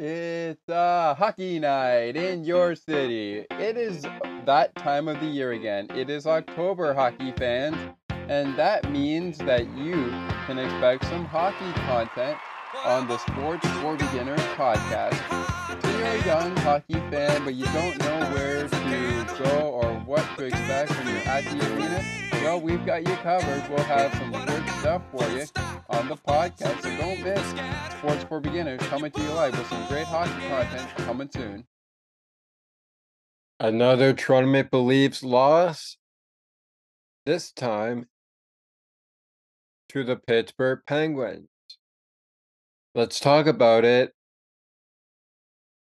It's a hockey night in your city. It is that time of the year again. It is October, hockey fans, and that means that you can expect some hockey content on the Sports for Beginners podcast. If you're a young hockey fan but you don't know where to go or what to expect when you're at the arena, well, we've got you covered. We'll have some good stuff for you on the podcast, so don't miss Sports for Beginners coming to you live with some great hockey content coming soon. Another Toronto Maple Leafs loss, this time to the Pittsburgh Penguins. Let's talk about it.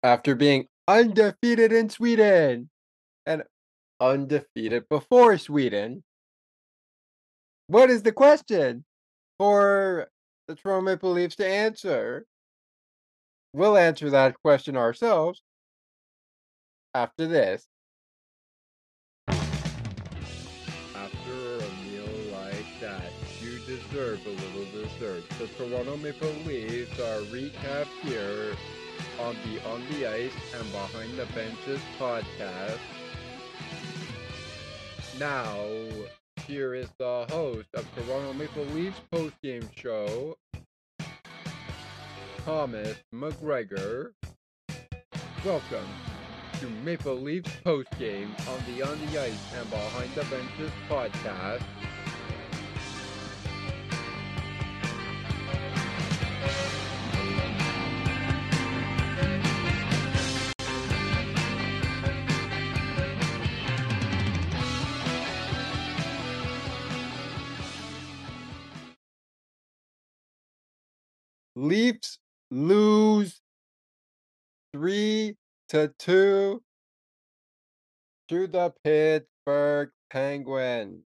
After being undefeated in Sweden and undefeated before Sweden, what is the question for the Toronto Maple Leafs to answer? We'll answer that question ourselves after this. After a meal like that, you deserve a little dessert. The Toronto Maple Leafs are recapped here on the Ice and Behind the Benches podcast. Now, here is the host of Toronto Maple Leafs postgame show, Thomas McGregor. Welcome to Maple Leafs postgame on the Ice and Behind the Benches podcast. Leafs lose 3-2 to the Pittsburgh Penguins.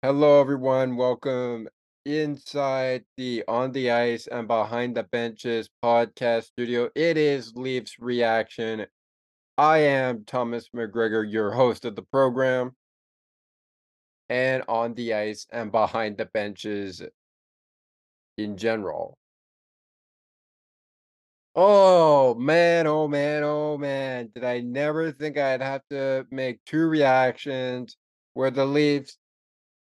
Hello, everyone. Welcome inside the On the Ice and Behind the Benches podcast studio. It is Leafs Reaction. I am Thomas McGregor, your host of the program. And On the Ice and Behind the Benches in general. Oh man, did I never think I'd have to make two reactions where the Leafs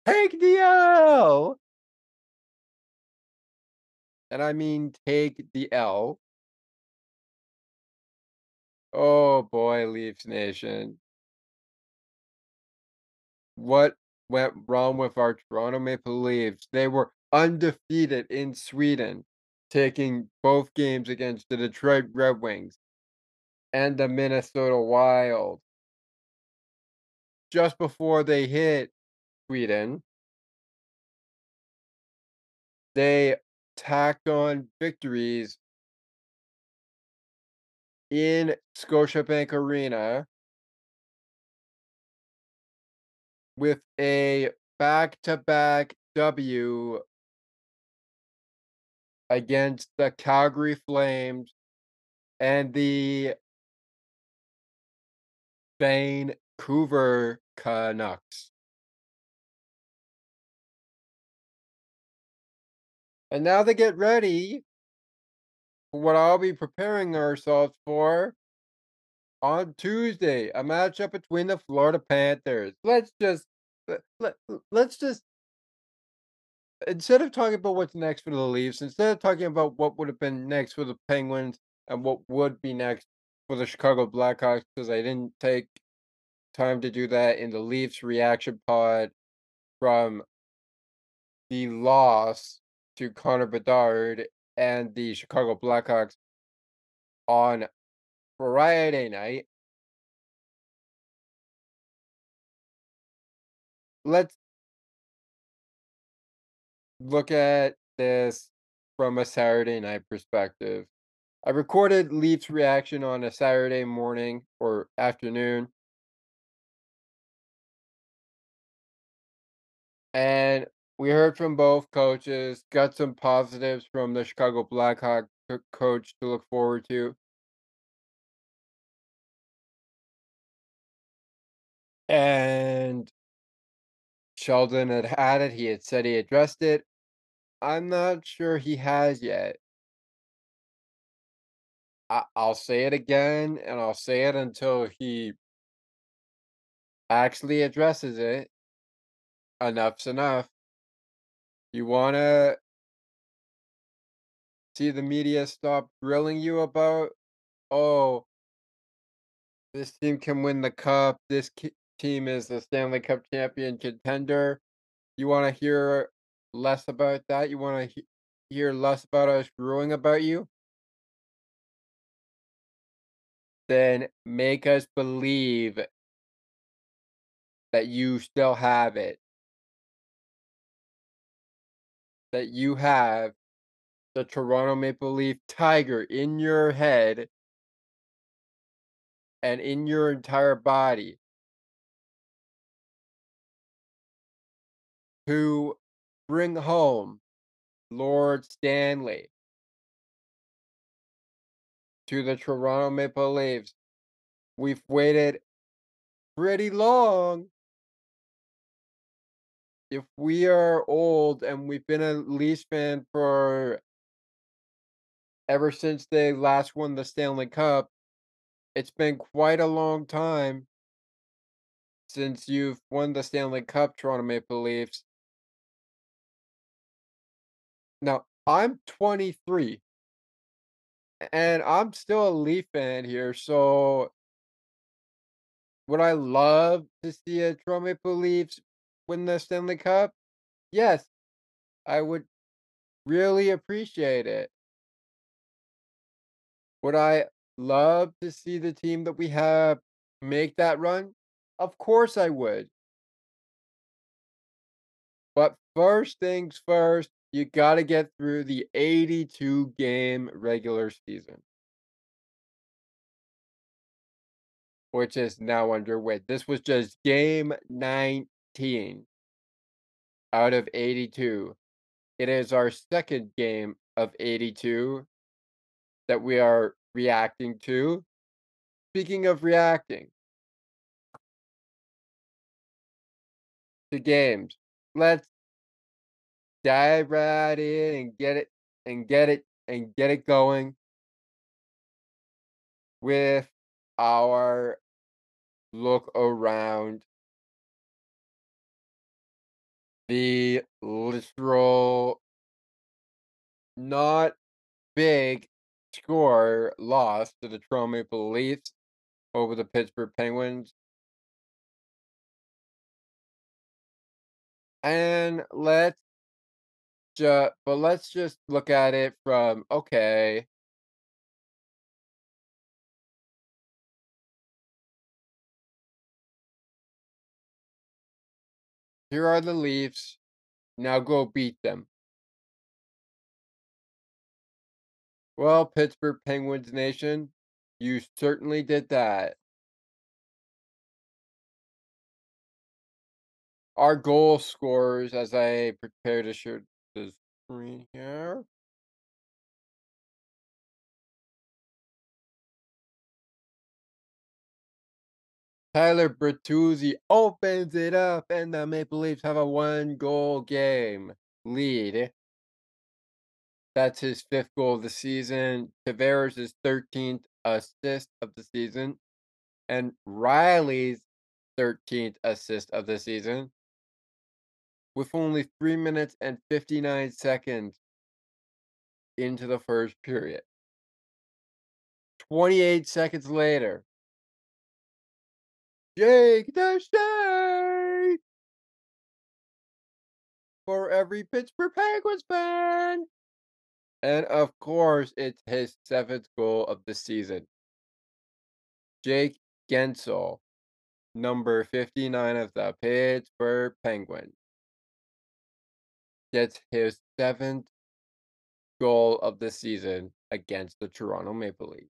take the L. And I mean take the L. Oh boy, Leafs Nation. What went wrong with our Toronto Maple Leafs? They were undefeated in Sweden, taking both games against the Detroit Red Wings and the Minnesota Wild. Just before they hit Sweden, they tacked on victories in Scotiabank Arena with a back-to-back W against the Calgary Flames and the Vancouver Canucks. And now they get ready for what I'll be preparing ourselves for on Tuesday, a matchup between the Florida Panthers. Let's just instead of talking about what's next for the Leafs, instead of talking about what would have been next for the Penguins and what would be next for the Chicago Blackhawks, because I didn't take time to do that in the Leafs reaction pod from the loss to Connor Bedard and the Chicago Blackhawks on Friday night. Let's look at this from a Saturday night perspective. I recorded Leafs reaction on a Saturday morning or afternoon, and we heard from both coaches, got some positives from the Chicago Blackhawks coach to look forward to. And Sheldon had it. He had said he addressed it. I'm not sure he has yet. I'll say it again, and I'll say it until he actually addresses it. Enough's enough. You want to see the media stop grilling you about, oh, this team can win the cup, this team is the Stanley Cup champion contender. You want to hear less about that? You want to hear less about us grilling about you? Then make us believe that you still have it, that you have the Toronto Maple Leaf Tiger in your head and in your entire body. To bring home Lord Stanley to the Toronto Maple Leafs. We've waited pretty long. If we are old and we've been a Leafs fan for ever since they last won the Stanley Cup, it's been quite a long time since you've won the Stanley Cup, Toronto Maple Leafs. Now, I'm 23, and I'm still a Leaf fan here, so would I love to see a Toronto Maple Leafs win the Stanley Cup? Yes, I would really appreciate it. Would I love to see the team that we have make that run? Of course I would. But first things first, you got to get through the 82-game regular season, which is now underway. This was just game 19 out of 82. It is our second game of 82. That we are reacting to. Speaking of reacting to games, let's dive right in and get it going with our look around the literal not big score loss to the Toronto Maple Leafs over the Pittsburgh Penguins. And let's just look at it from, okay, here are the Leafs, now go beat them. Well, Pittsburgh Penguins Nation, you certainly did that. Our goal scorers, as I prepare to share the screen here. Tyler Bertuzzi opens it up, and the Maple Leafs have a 1-goal game lead. That's his 5th goal of the season. Tavares' is 13th assist of the season. And Riley's 13th assist of the season. With only 3 minutes and 59 seconds into the first period. 28 seconds later, Jake the Snake! For every Pittsburgh Penguins fan! And of course, it's his 7th goal of the season. Jake Guentzel, number 59 of the Pittsburgh Penguins, gets his 7th goal of the season against the Toronto Maple Leafs.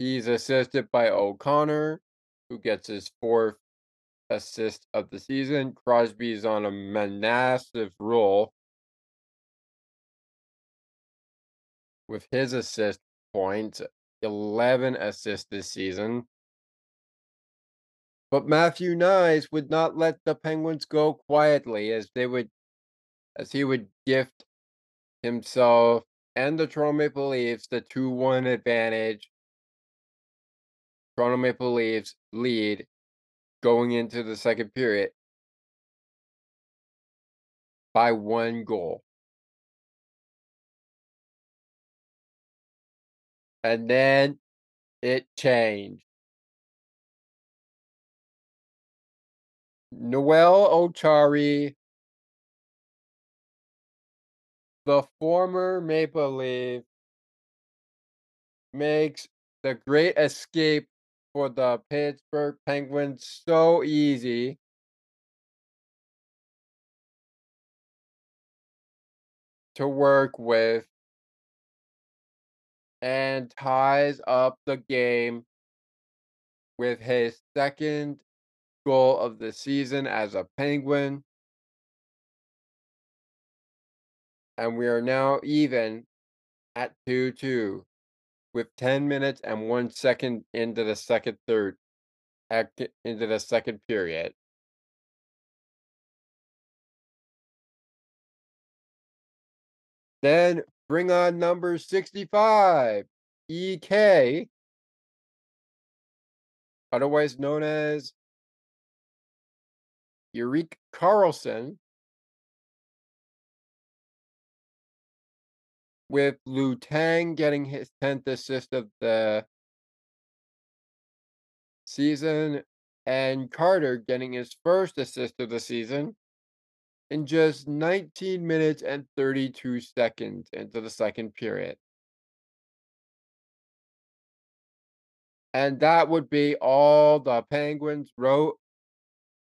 He's assisted by O'Connor, who gets his 4th assist of the season. Crosby's on a massive roll with his assist points, 11 assists this season. But Matthew Knies would not let the Penguins go quietly, as he would gift himself and the Toronto Maple Leafs the 2-1 advantage. Toronto Maple Leafs lead going into the second period by one goal. And then it changed. Noel Acciari, the former Maple Leaf, makes the great escape for the Pittsburgh Penguins so easy. To work with, and ties up the game with his second goal of the season as a Penguin. And we are now even at 2-2 with 10 minutes and 1 second into the second period. Then bring on number 65, EK, otherwise known as Erik Karlsson, with Lu Tang getting his 10th assist of the season and Carter getting his first assist of the season. In just 19 minutes and 32 seconds into the second period. And that would be all the Penguins wrote,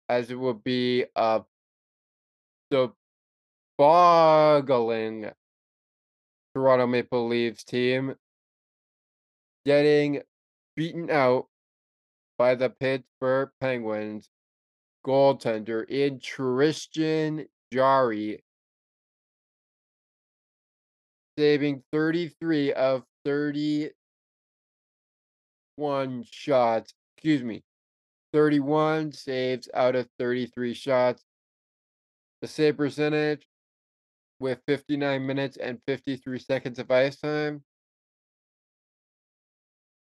as it would be a boggling Toronto Maple Leafs team getting beaten out by the Pittsburgh Penguins goaltender in Tristan Jarry, saving 33 of 31 shots. 31 saves out of 33 shots. The save percentage with 59 minutes and 53 seconds of ice time.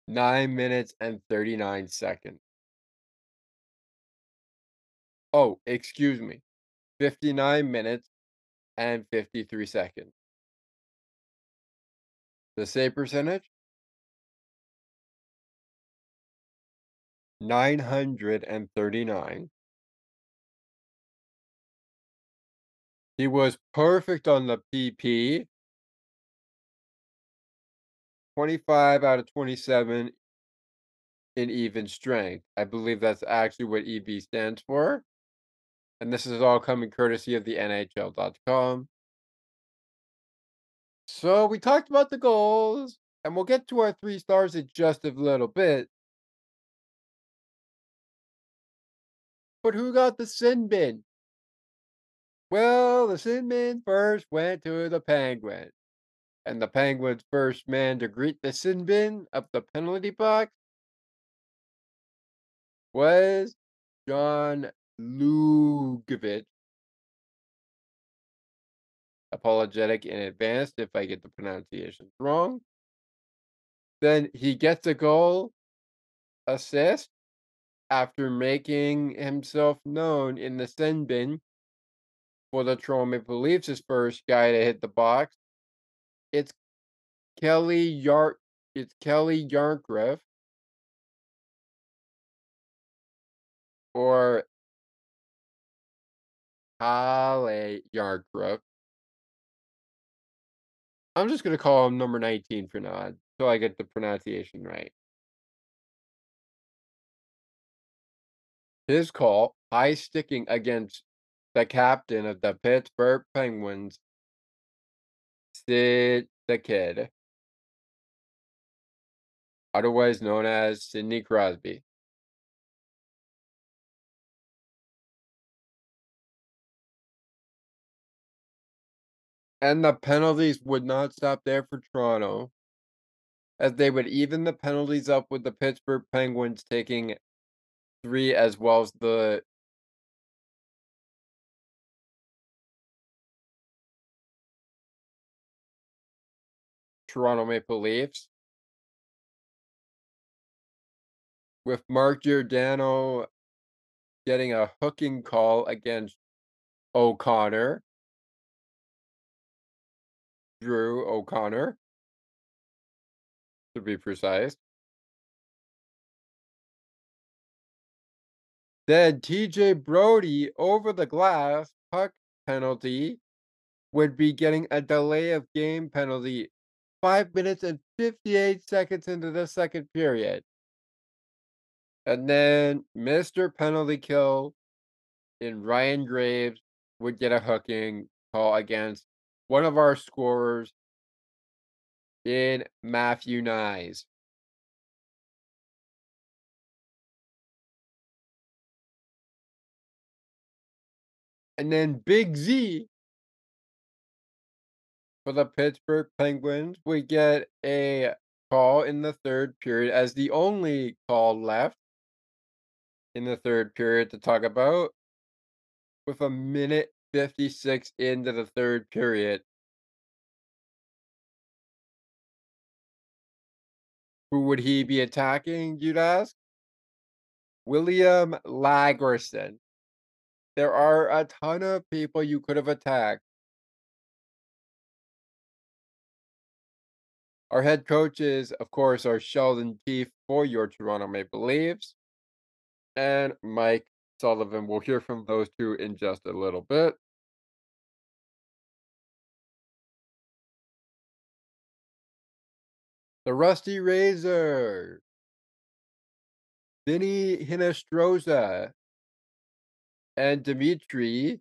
9 minutes and 39 seconds. Oh, excuse me, 59 minutes and 53 seconds. The save percentage? 939. He was perfect on the PP. 25 out of 27 in even strength. I believe that's actually what EV stands for. And this is all coming courtesy of the NHL.com. So we talked about the goals, and we'll get to our 3 stars in just a little bit. But who got the sin bin? Well, the sin bin first went to the Penguins. And the Penguins' first man to greet the sin bin up the penalty box was John Lugovich. Apologetic in advance if I get the pronunciations wrong. Then he gets a goal assist after making himself known in the sin bin for the Toronto Maple Leafs, his first guy to hit the box. It's Kelly Yarkriff, or Callie Yarkriff. I'm just going to call him number 19 for now, so I get the pronunciation right. His call, high sticking against the captain of the Pittsburgh Penguins, Sid the Kid, otherwise known as Sidney Crosby. And the penalties would not stop there for Toronto, as they would even the penalties up with the Pittsburgh Penguins taking 3, as well as the Toronto Maple Leafs, with Mark Giordano getting a hooking call against O'Connor, Drew O'Connor, to be precise. Then TJ Brody over the glass puck penalty would be getting a delay of game penalty 5 minutes and 58 seconds into the second period. And then Mr. Penalty Kill in Ryan Graves would get a hooking call against one of our scorers in Matthew Knies. And then Big Z for the Pittsburgh Penguins would get a call in the third period as the only call left in the third period to talk about, with a minute 56 into the third period. Who would he be attacking, you'd ask? William Lagerson. There are a ton of people you could have attacked. Our head coaches, of course, are Sheldon Keith for your Toronto Maple Leafs, and Mike Sullivan. We'll hear from those two in just a little bit. The Rusty Razor, Vinnie Hinostroza, and Dimitri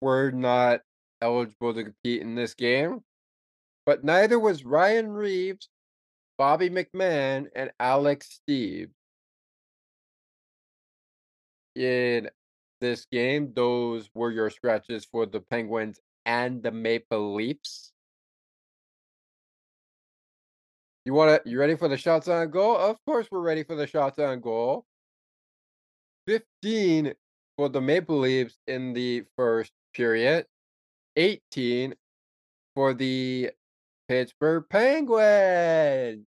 were not eligible to compete in this game, but neither was Ryan Reeves, Bobby McMahon, and Alex Steves. In this game, those were your scratches for the Penguins and the Maple Leafs. You ready for the shots on goal? Of course we're ready for the shots on goal. 15 for the Maple Leafs in the first period. 18 for the Pittsburgh Penguins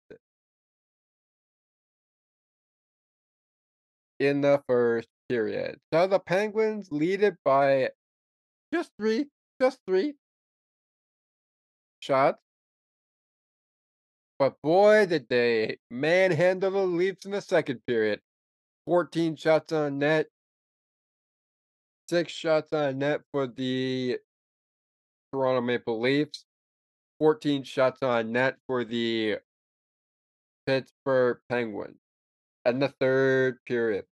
in the first period. So the Penguins lead it by just three shots. But boy, did they manhandle the Leafs in the second period. 14 shots on net. 6 shots on net for the Toronto Maple Leafs. 14 shots on net for the Pittsburgh Penguins. And the third period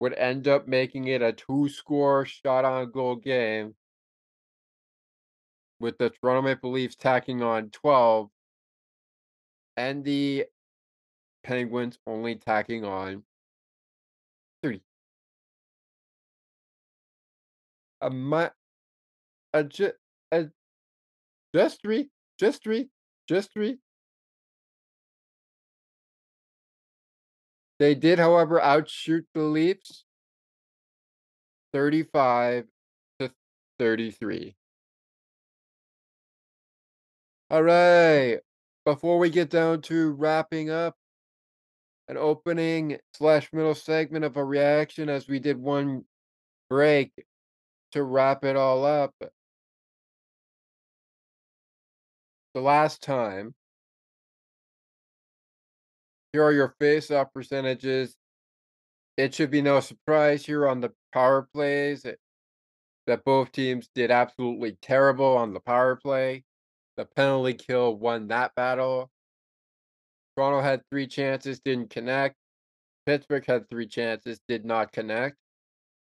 would end up making it a 2-score shot on goal game, with the Toronto Maple Leafs tacking on 12 and the Penguins only tacking on 3. Just three. They did, however, outshoot the Leafs 35-33. All right. Before we get down to wrapping up an opening/middle segment of a reaction, as we did one break to wrap it all up, the last time, here are your face-off percentages. It should be no surprise here on the power plays that both teams did absolutely terrible on the power play. The penalty kill won that battle. Toronto had 3 chances, didn't connect. Pittsburgh had 3 chances, did not connect.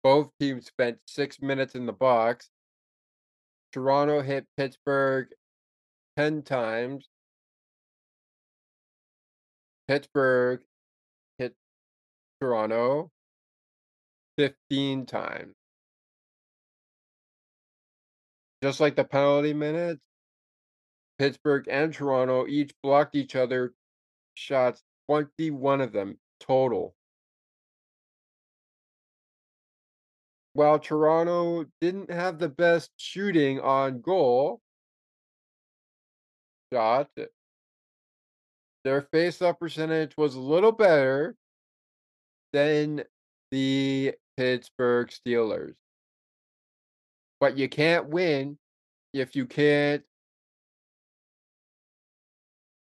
Both teams spent 6 minutes in the box. Toronto hit Pittsburgh 10 times. Pittsburgh hit Toronto 15 times. Just like the penalty minutes, Pittsburgh and Toronto each blocked each other shots, 21 of them total. While Toronto didn't have the best shooting on goal, shot. Their face-off percentage was a little better than the Pittsburgh Steelers. But you can't win if you can't...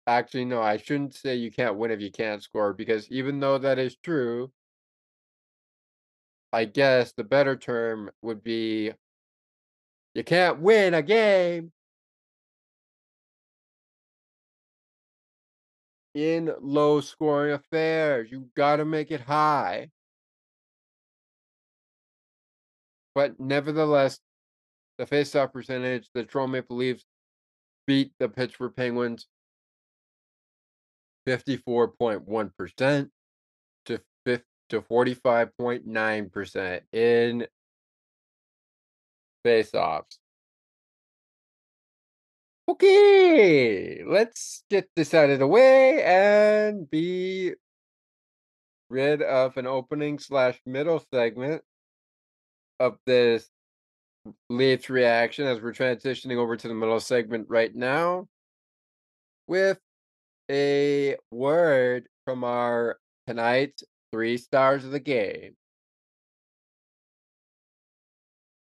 Actually, no, I shouldn't say you can't win if you can't score, because even though that is true, I guess the better term would be you can't win a game in low-scoring affairs. You got to make it high. But nevertheless, the face-off percentage, the Toronto Maple Leafs beat the Pittsburgh Penguins 54.1% to 45.9% in face-offs. Okay, let's get this out of the way and be rid of an opening / middle segment of this Leafs reaction, as we're transitioning over to the middle segment right now with a word from our tonight's 3 stars of the game.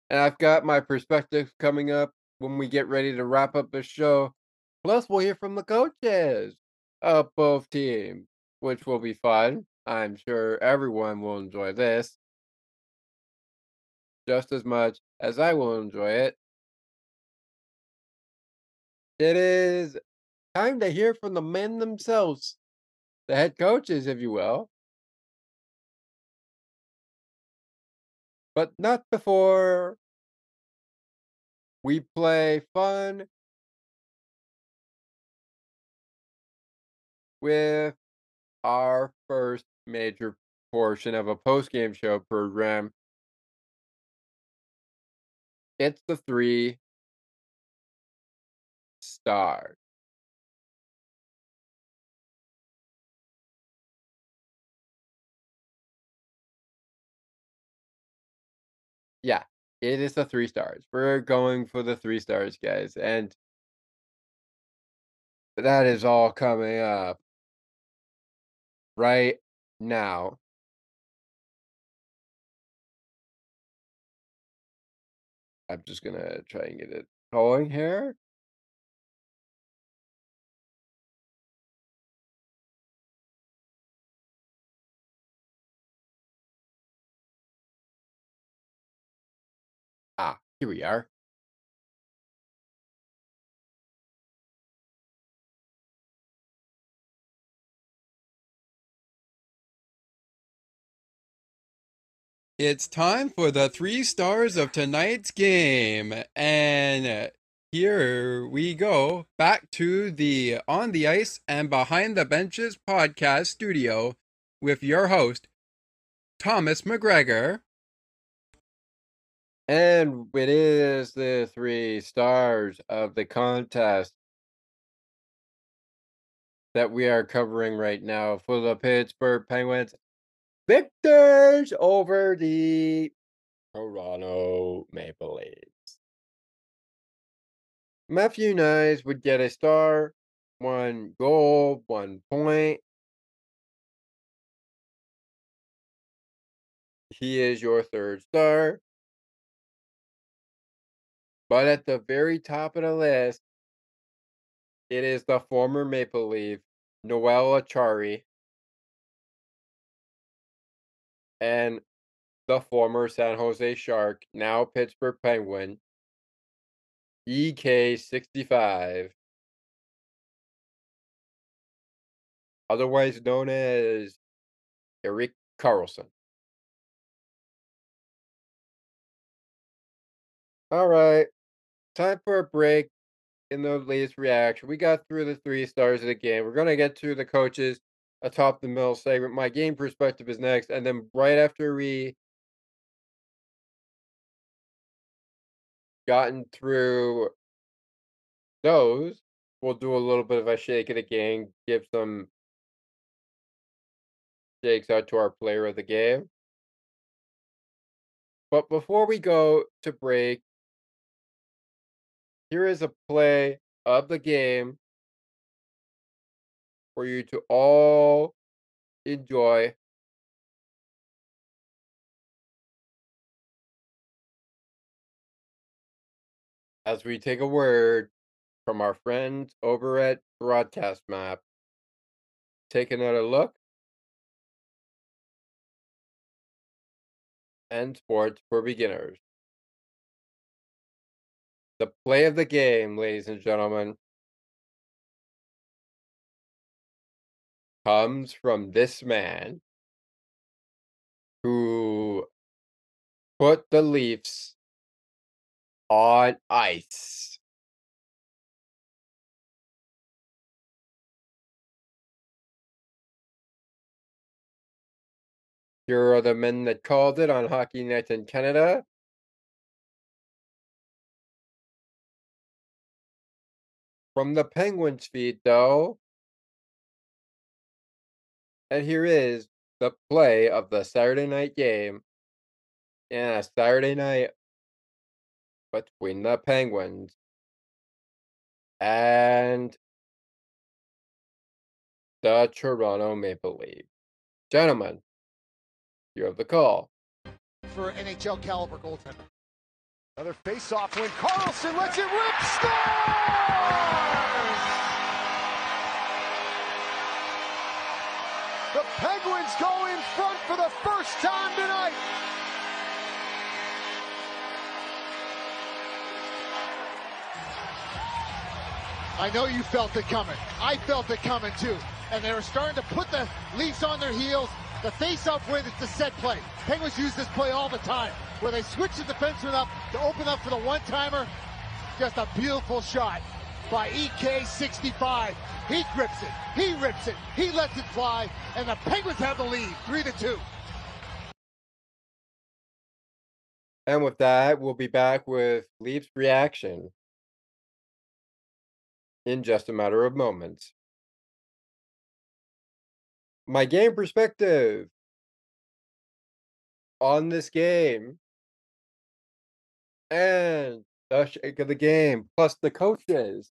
And I've got my perspective coming up when we get ready to wrap up the show. Plus, we'll hear from the coaches of both teams, which will be fun. I'm sure everyone will enjoy this just as much as I will enjoy it. It is time to hear from the men themselves, the head coaches, if you will. But not before we play fun with our first major portion of a post-game show program. It's the 3 stars. Yeah, it is the 3 stars. We're going for the 3 stars, guys. And that is all coming up right now. I'm just going to try and get it going here. Ah, here we are. It's time for the 3 stars of tonight's game. And here we go back to the On the Ice and Behind the Benches podcast studio with your host, Thomas McGregor. And it is the 3 stars of the contest that we are covering right now for the Pittsburgh Penguins. Victors over the Toronto Maple Leafs. Matthew Knies would get a star, 1 goal, 1 point. He is your 3rd star. But at the very top of the list, it is the former Maple Leaf, Noel Acciari, and the former San Jose Shark, now Pittsburgh Penguin, EK65, otherwise known as Erik Karlsson. All right, time for a break in the latest reaction. We got through the 3 stars of the game. We're going to get to the coaches atop the middle segment. My game perspective is next. And then right after we gotten through those, we'll do a little bit of a shake of the game, give some shakes out to our player of the game. But before we go to break, here is a play of the game for you to all enjoy. As we take a word from our friends over at Broadcast Map, take another look. And Sports for Beginners. The play of the game, ladies and gentlemen, comes from this man who put the Leafs on ice. Here are the men that called it on Hockey Night in Canada. From the Penguins' feed, though. And here is the play of the Saturday night game. Yeah, Saturday night between the Penguins and the Toronto Maple Leafs. Gentlemen, you have the call. For NHL caliber goaltender. Another face-off win. Karlsson lets it rip. Scores! The Penguins go in front for the first time tonight. I know you felt it coming. I felt it coming, too. And they were starting to put the Leafs on their heels. The face-off win, it's a set play. Penguins use this play all the time, where they switch the defenseman up to open up for the one-timer. Just a beautiful shot by EK65. He grips it, he rips it, he lets it fly, and the Penguins have the lead, 3-2. And with that, we'll be back with Leafs reaction in just a matter of moments. My game perspective on this game and the shake of the game, plus the coaches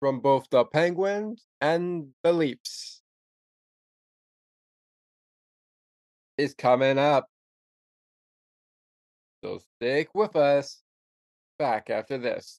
from both the Penguins and the Leafs, is coming up. So stick with us. Back after this.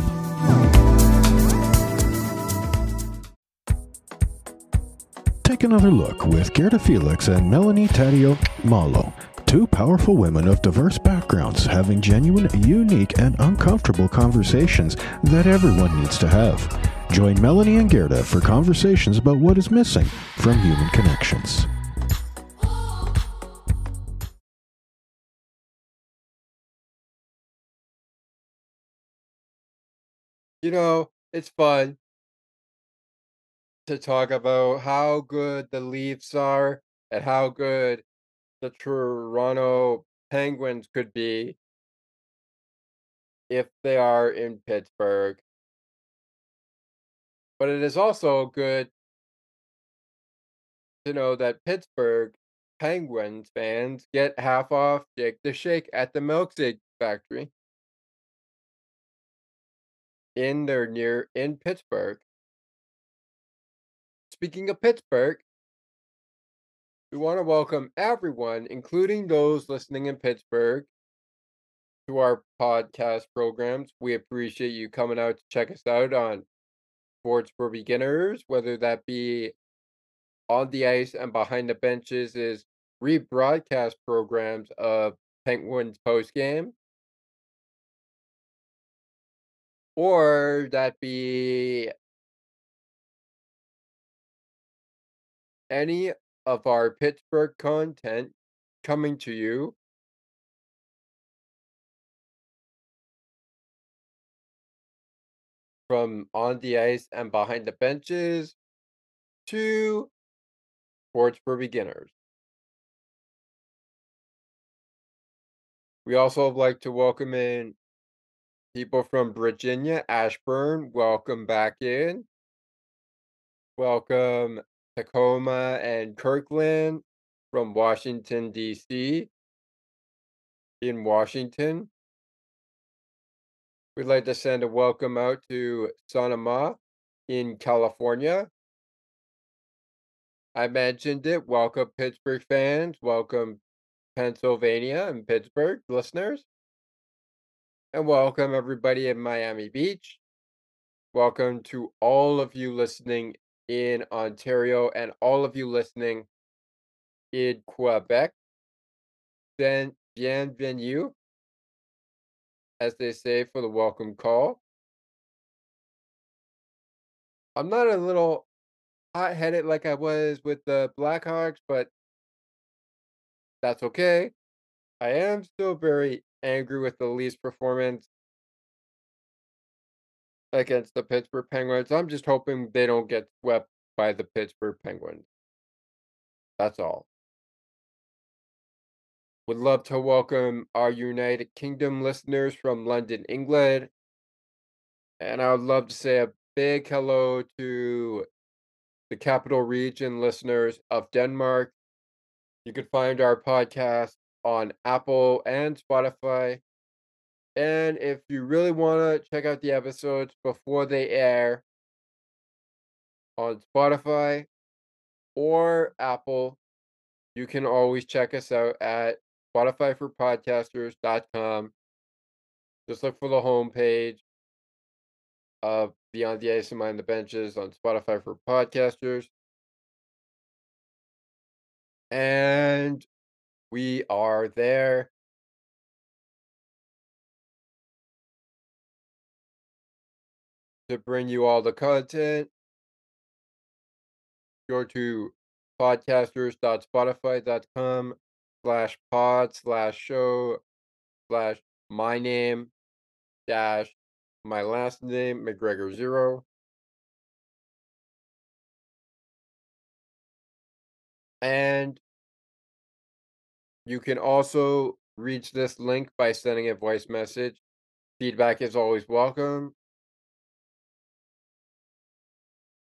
Take another look with Gerda Felix and Melanie Taddeo-Malo, two powerful women of diverse backgrounds having genuine, unique, and uncomfortable conversations that everyone needs to have. Join Melanie and Gerda for conversations about what is missing from human connections. You know, it's fun to talk about how good the Leafs are and how good the Toronto Penguins could be if they are in Pittsburgh. But it is also good to know that Pittsburgh Penguins fans get half off Jake the Shake at the Milkshake Factory in Pittsburgh. Speaking of Pittsburgh, we want to welcome everyone, including those listening in Pittsburgh, to our podcast programs. We appreciate you coming out to check us out on Sports for Beginners, whether that be On the Ice and Behind the Benches is rebroadcast programs of Penguins postgame, or that be any of our Pittsburgh content coming to you from On the Ice and Behind the Benches to Sports for Beginners. We also would like to welcome in people from Virginia, Ashburn, welcome back in. Welcome Tacoma and Kirkland from Washington, D.C. in Washington. We'd like to send a welcome out to Sonoma in California. I mentioned it. Welcome Pittsburgh fans. Welcome Pennsylvania and Pittsburgh listeners. And welcome everybody in Miami Beach. Welcome to all of you listening in Ontario and all of you listening in Quebec. Then bienvenue, as they say, for the welcome call. I'm not a little hot-headed like I was with the Blackhawks, but that's okay. I am still very angry with the Leafs' performance against the Pittsburgh Penguins. I'm just hoping they don't get swept by the Pittsburgh Penguins. That's all. Would love to welcome our United Kingdom listeners from London, England. And I would love to say a big hello to the Capital Region listeners of Denmark. You can find our podcast on Apple and Spotify. And if you really want to check out the episodes before they air on Spotify or Apple, you can always check us out at SpotifyForPodcasters.com. Just look for the homepage of Beyond the Ice and Behind the Benches on Spotify for Podcasters. And we are there. To bring you all the content, go to podcasters.spotify.com/pod/show/myname-mylastname McGregor0. And you can also reach this link by sending a voice message. Feedback is always welcome.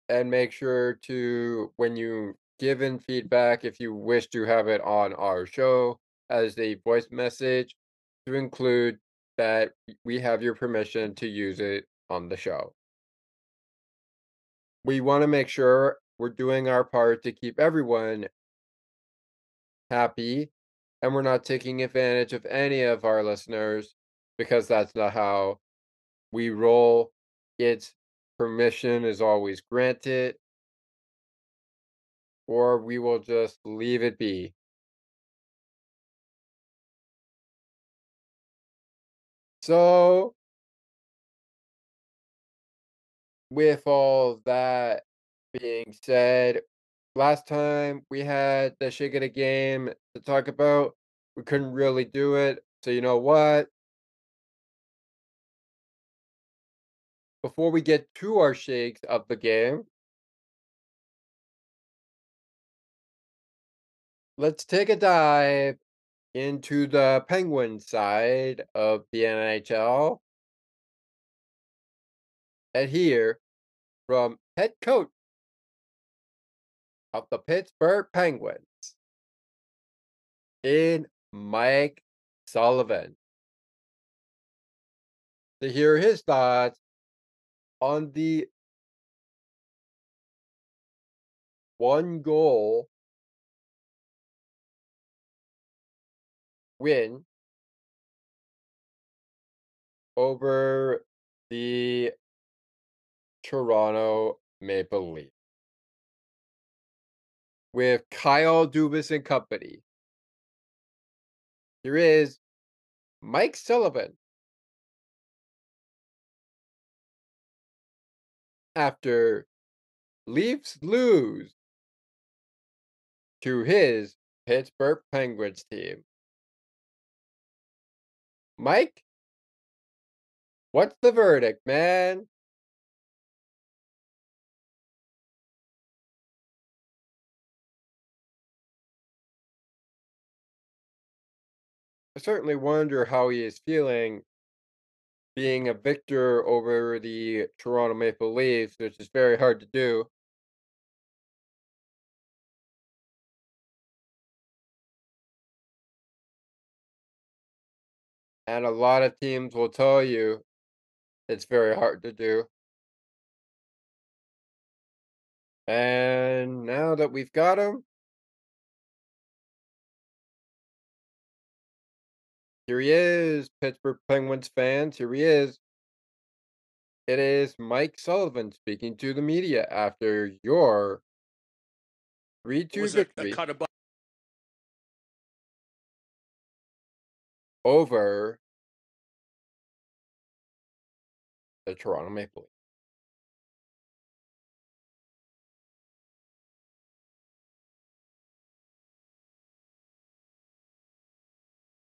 And make sure to, when you give in feedback, if you wish to have it on our show as a voice message, to include that we have your permission to use it on the show. We want to make sure we're doing our part to keep everyone happy, and we're not taking advantage of any of our listeners, because that's not how we roll. It's permission is always granted, or we will just leave it be. So, with all that being said, last time we had the shit of the game to talk about. We couldn't really do it, so you know what? Before we get to our shakes of the game, let's take a dive into the Penguin side of the NHL. And here, from head coach of the Pittsburgh Penguins, in Mike Sullivan, to hear his thoughts on the one goal win over the Toronto Maple Leafs with Kyle Dubas and company. Here is Mike Sullivan after Leafs lose to his Pittsburgh Penguins team. Mike, what's the verdict, man? I certainly wonder how he is feeling being a victor over the Toronto Maple Leafs, which is very hard to do. And a lot of teams will tell you it's very hard to do. And now that we've got him, here he is, Pittsburgh Penguins fans. Here he is. It is Mike Sullivan speaking to the media after your 3-2 victory over the Toronto Maple Leafs.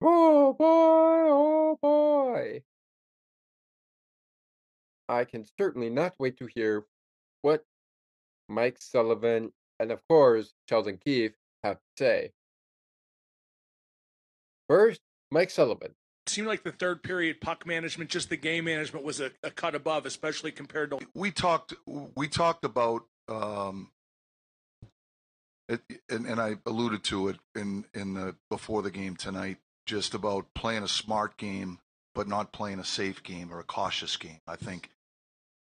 Oh boy, I can certainly not wait to hear what Mike Sullivan and, of course, Sheldon Keith have to say. First, Mike Sullivan. It seemed like the third period puck management, just the game management, was a cut above, especially compared to... We talked about... and I alluded to it in the before the game tonight, just about playing a smart game, but not playing a safe game or a cautious game. I think,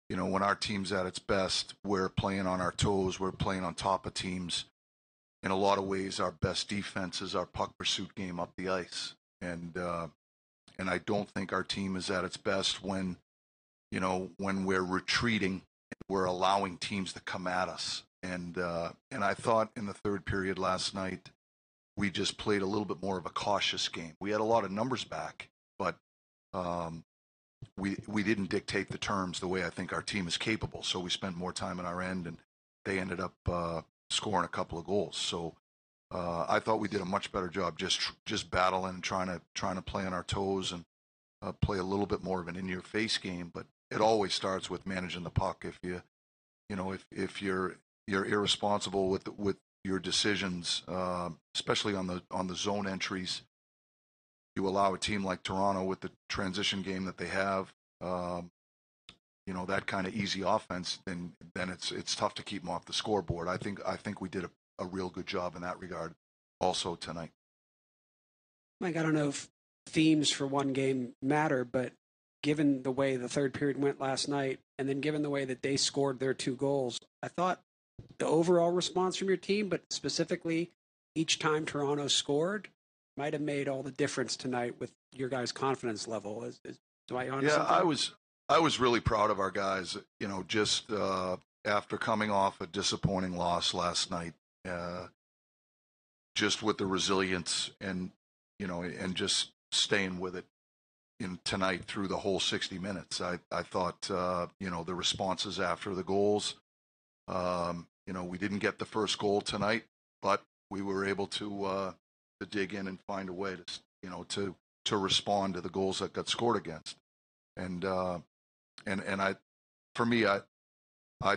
you know, when our team's at its best, we're playing on our toes, we're playing on top of teams. In a lot of ways, our best defense is our puck pursuit game up the ice, and I don't think our team is at its best when, you know, when we're retreating, we're allowing teams to come at us. And I thought in the third period last night, we just played a little bit more of a cautious game. We had a lot of numbers back, but we didn't dictate the terms the way I think our team is capable. So we spent more time on our end, and they ended up scoring a couple of goals. So I thought we did a much better job just battling, trying to play on our toes and play a little bit more of an in-your-face game. But it always starts with managing the puck. If you're irresponsible with your decisions, especially on the zone entries. You allow a team like Toronto with the transition game that they have, you know, that kind of easy offense, then it's tough to keep them off the scoreboard. I think we did a real good job in that regard also tonight. Mike, I don't know if themes for one game matter, but given the way the third period went last night, and then given the way that they scored their two goals, I thought the overall response from your team, but specifically each time Toronto scored, might have made all the difference tonight with your guys' confidence level. Do I honestly? Yeah, I was really proud of our guys. You know, just after coming off a disappointing loss last night, just with the resilience and, you know, and just staying with it in tonight through the whole 60 minutes. I thought you know, the responses after the goals. You know, we didn't get the first goal tonight, but we were able to dig in and find a way to, you know, to respond to the goals that got scored against. And I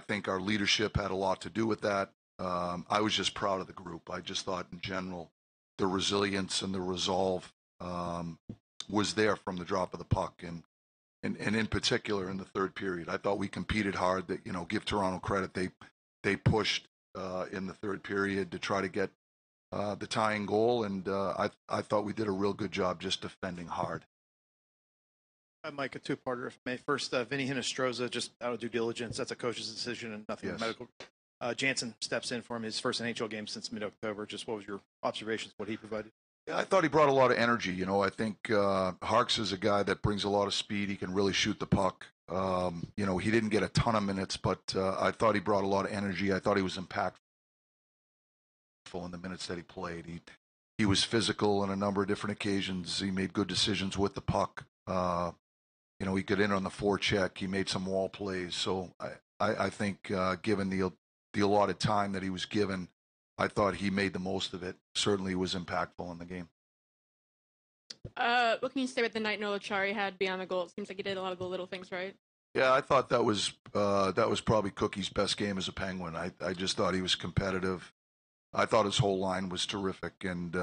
think our leadership had a lot to do with that. I was just proud of the group. I just thought in general, the resilience and the resolve, was there from the drop of the puck, and in particular in the third period. I thought we competed hard. That, you know, give Toronto credit. They pushed in the third period to try to get the tying goal, and I thought we did a real good job just defending hard. Mike, a two-parter, if I may. First, Vinnie Hinostroza, just out of due diligence. That's a coach's decision and nothing medical. Jansen steps in for him, his first NHL game since mid-October. Just what was your observations, what he provided? I thought he brought a lot of energy. You know, I think Harkes is a guy that brings a lot of speed. He can really shoot the puck. You know, he didn't get a ton of minutes, but I thought he brought a lot of energy. I thought he was impactful in the minutes that he played. He was physical on a number of different occasions. He made good decisions with the puck. You know, he got in on the forecheck. He made some wall plays. So I think given the allotted time that he was given, I thought he made the most of it. Certainly was impactful in the game. What can you say about the night Noel Acciari had beyond the goal? It seems like he did a lot of the little things right. Yeah, I thought that was probably Cookie's best game as a Penguin. I just thought he was competitive. I thought his whole line was terrific, and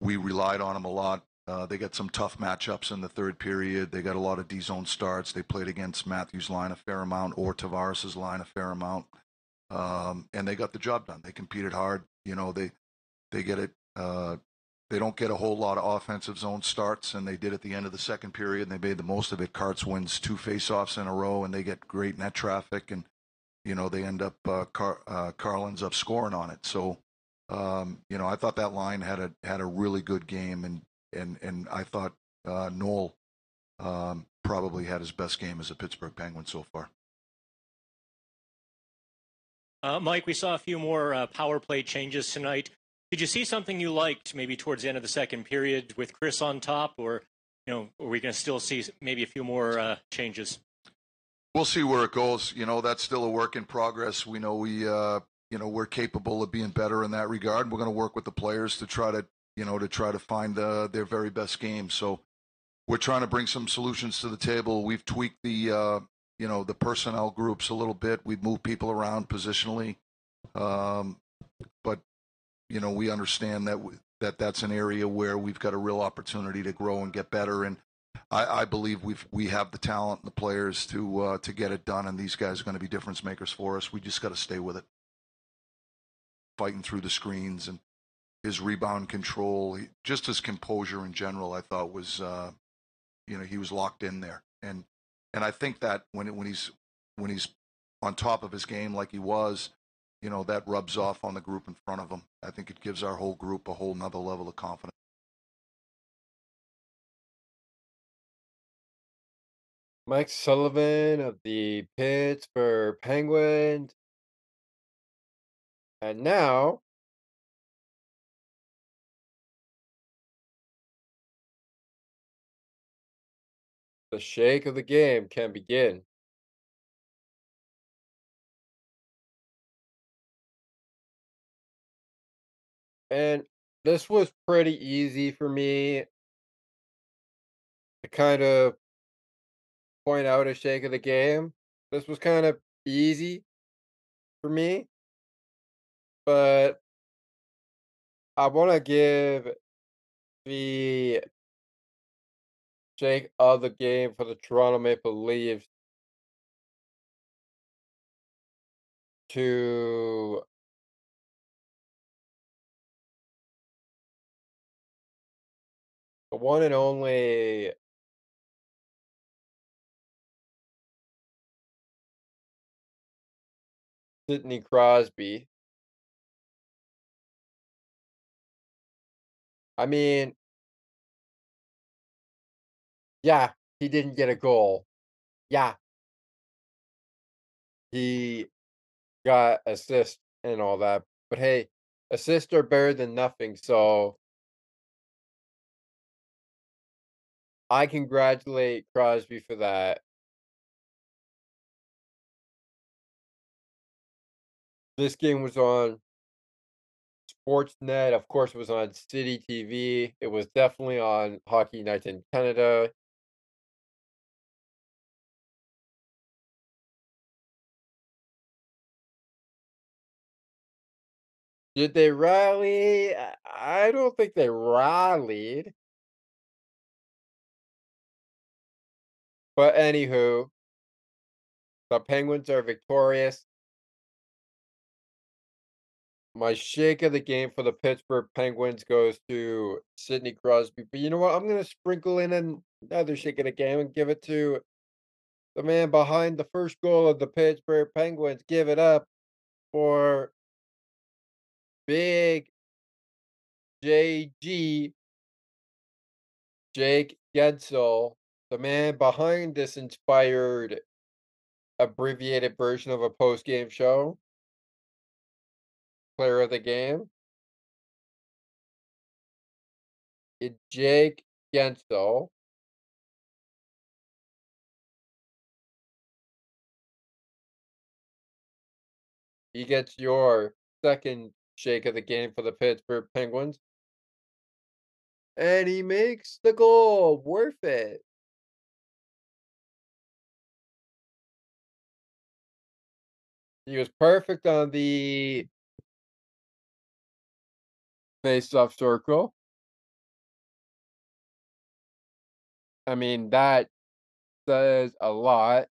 we relied on him a lot. They got some tough matchups in the third period. They got a lot of D-zone starts. They played against Matthews' line a fair amount or Tavares' line a fair amount, and they got the job done. They competed hard. They get it. They don't get a whole lot of offensive zone starts, and they did at the end of the second period, and they made the most of it. Karts wins 2 faceoffs in a row, and they get great net traffic, and they end up Karlsson's up scoring on it. So I thought that line had a really good game, and I thought Noel probably had his best game as a Pittsburgh Penguin so far. Mike, we saw a few more power play changes tonight. Did you see something you liked maybe towards the end of the second period with Chris on top, or are we going to still see maybe a few more changes? We'll see where it goes. That's still a work in progress. We know we're capable of being better in that regard. We're going to work with the players to try to find their very best game. So we're trying to bring some solutions to the table. We've tweaked the personnel groups a little bit. We've moved people around positionally, but. We understand that's an area where we've got a real opportunity to grow and get better, and I believe we have the talent and the players to get it done, and these guys are going to be difference makers for us. We just got to stay with it, fighting through the screens, and his rebound control, just his composure in general. I thought was, he was locked in there, and I think that when he's on top of his game like he was. That rubs off on the group in front of them. I think it gives our whole group a whole nother level of confidence. Mike Sullivan of the Pittsburgh Penguins. And now, the shake of the game can begin. And this was pretty easy for me to kind of point out a shake of the game. This was kind of easy for me. But I want to give the shake of the game for the Toronto Maple Leafs to the one and only Sidney Crosby. I mean, yeah, he didn't get a goal. Yeah. He got assist and all that. But hey, assists are better than nothing, so I congratulate Crosby for that. This game was on Sportsnet. Of course, it was on City TV. It was definitely on Hockey Night in Canada. Did they rally? I don't think they rallied. But anywho, the Penguins are victorious. My shake of the game for the Pittsburgh Penguins goes to Sidney Crosby. But you know what? I'm going to sprinkle in another shake of the game and give it to the man behind the first goal of the Pittsburgh Penguins. Give it up for Big JG, Jake Guentzel. The man behind this inspired abbreviated version of a post-game show. Player of the game. It's Jake Guentzel. He gets your second shake of the game for the Pittsburgh Penguins. And he makes the goal. Worth it. He was perfect on the face-off circle. I mean, that says a lot.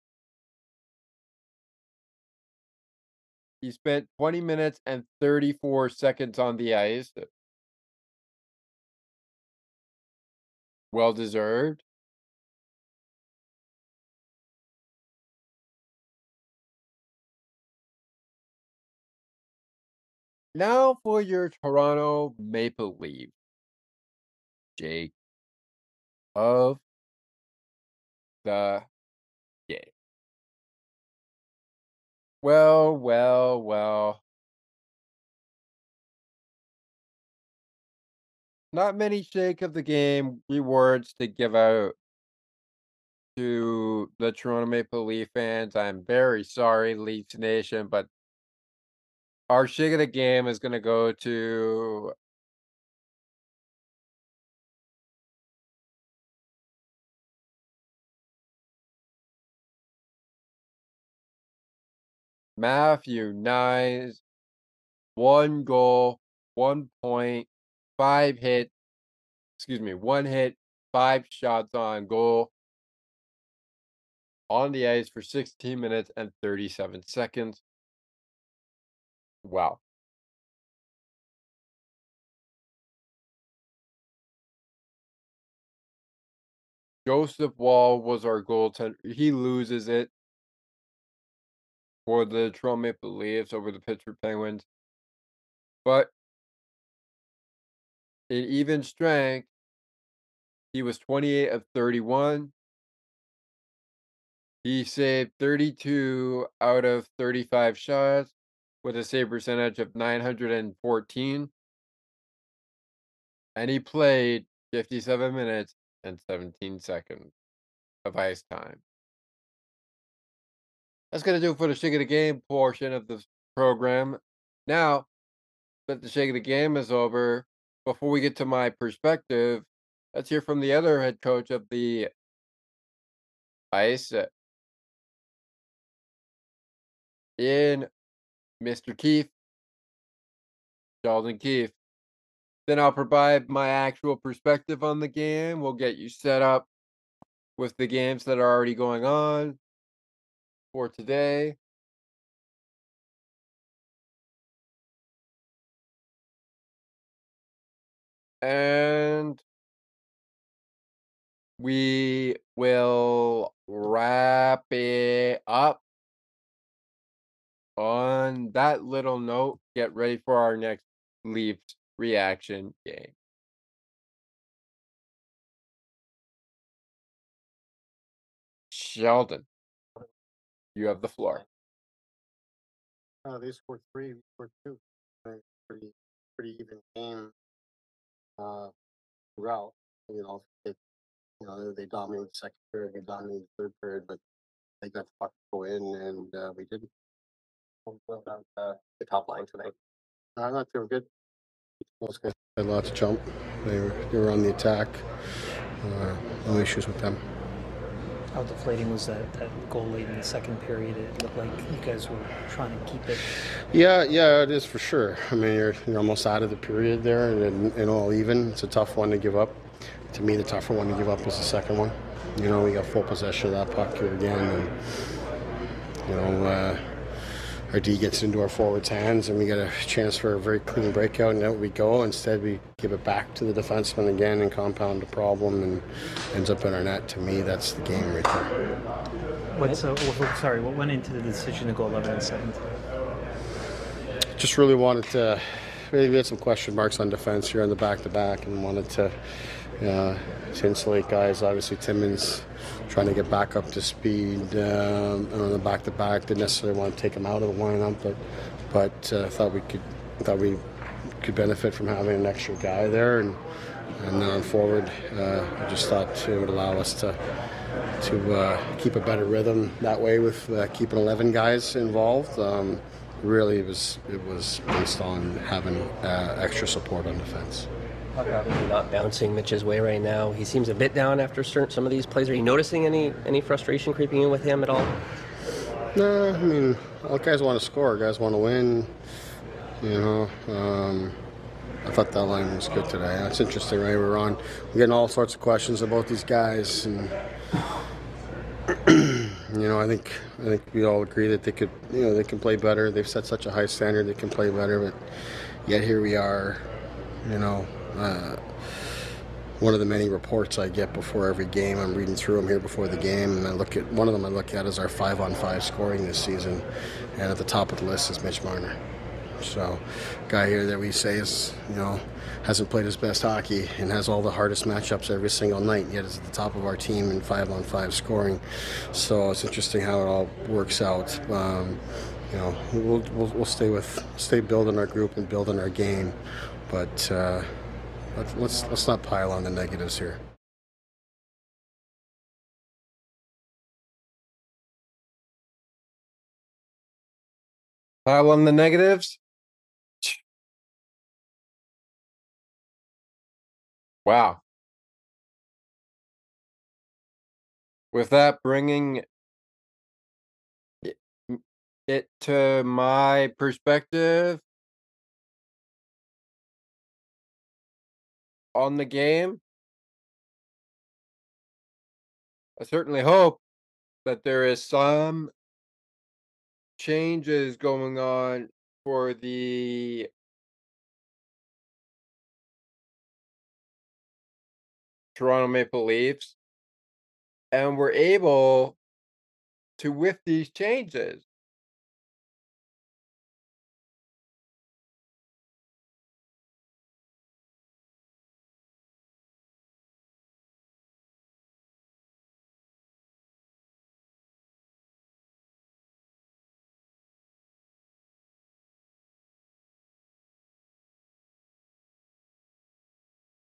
He spent 20 minutes and 34 seconds on the ice. Well deserved. Now for your Toronto Maple Leafs. Jake of the game. Well. Not many shake of the game rewards to give out to the Toronto Maple Leaf fans. I'm very sorry, Leafs Nation, but our shake of the game is going to go to Matthew Knies, 1 goal, 1 point, 5 hits. 1 hit, 5 shots on goal. On the ice for 16 minutes and 37 seconds. Wow. Joseph Wall was our goaltender. He loses it for the Toronto Maple Leafs over the Pittsburgh Penguins. But in even strength, he was 28 of 31. He saved 32 out of 35 shots with a save percentage of .914. And he played 57 minutes and 17 seconds of ice time. That's going to do it for the Shake of the Game portion of the program. Now that the Shake of the Game is over, before we get to my perspective, let's hear from the other head coach of the Ice in Mr. Keith, Sheldon Keith. Then I'll provide my actual perspective on the game. We'll get you set up with the games that are already going on for today. And we will wrap it up on that little note. Get ready for our next Leafs reaction game. Sheldon, you have the floor. They scored 3, we scored 2. Pretty even game throughout. They dominated the second period, they dominated the third period, but they got the puck to go in, and we didn't. The top line tonight. I thought they were good. They had lots of jump. They were on the attack. No issues with them. How deflating was that goal late in the second period? It looked like you guys were trying to keep it. Yeah, it is for sure. I mean, you're almost out of the period there, and all even. It's a tough one to give up. To me, the tougher one to give up is the second one. We got full possession of that puck here again, and our D gets into our forwards' hands, and we get a chance for a very clean breakout, and out we go. Instead, we give it back to the defenseman again and compound the problem, and ends up in our net. To me, that's the game right there. What went into the decision to go 11-7? Just really wanted to. We had some question marks on defense here on the back-to-back, and wanted to insulate guys. Obviously, Timmins trying to get back up to speed on the back-to-back. Didn't necessarily want to take him out of the lineup, but thought we could benefit from having an extra guy there, and then on forward, I just thought it would allow us to keep a better rhythm that way with keeping 11 guys involved. really it was based on having extra support on defense. Obviously not bouncing Mitch's way right now. He seems a bit down after some of these plays. Are you noticing any frustration creeping in with him at all? No, I mean, all guys want to score. Guys want to win. You know, I thought that line was good today. That's interesting, right? We're getting all sorts of questions about these guys, and you know, I think we all agree that they could, you know, they can play better. They've set such a high standard; they can play better. But yet here we are. You know, one of the many reports I get before every game, I'm reading through them here before the game, and I look at one of them. I look at is our 5-on-5 scoring this season, and at the top of the list is Mitch Marner. So, guy here that we say is, you know, hasn't played his best hockey and has all the hardest matchups every single night, yet is at the top of our team in 5-on-5 scoring. So it's interesting how it all works out. You know, we'll stay building our group and building our game. But let's not pile on the negatives here. Pile on the negatives? Wow. With that, bringing it to my perspective, on the game, I certainly hope that there is some changes going on for the Toronto Maple Leafs, and we're able to, with these changes,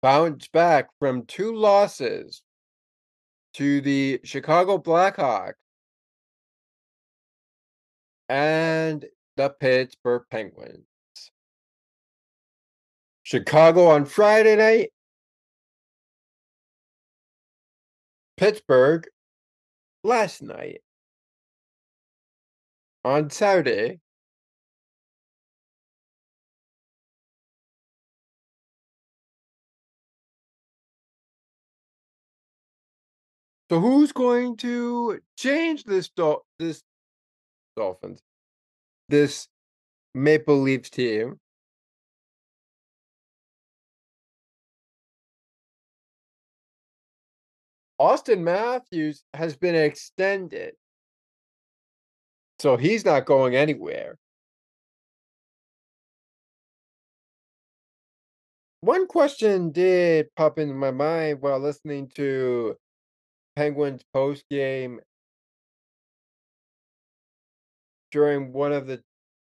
bounce back from 2 losses to the Chicago Blackhawks and the Pittsburgh Penguins. Chicago on Friday night, Pittsburgh last night, on Saturday. So who's going to change this Maple Leafs team? Austin Matthews has been extended, so he's not going anywhere. One question did pop into my mind while listening to Penguins post-game during one of the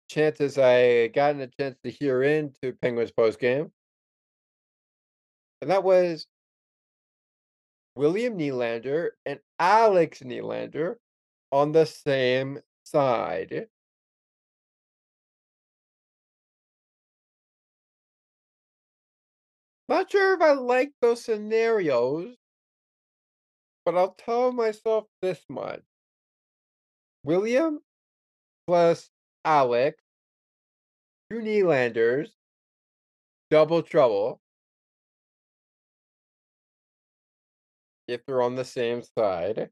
chances I gotten a chance to hear into Penguins post-game. And that was William Nylander and Alex Nylander on the same side. Not sure if I like those scenarios, but I'll tell myself this much. William plus Alex, 2 Nylanders, double trouble if they're on the same side.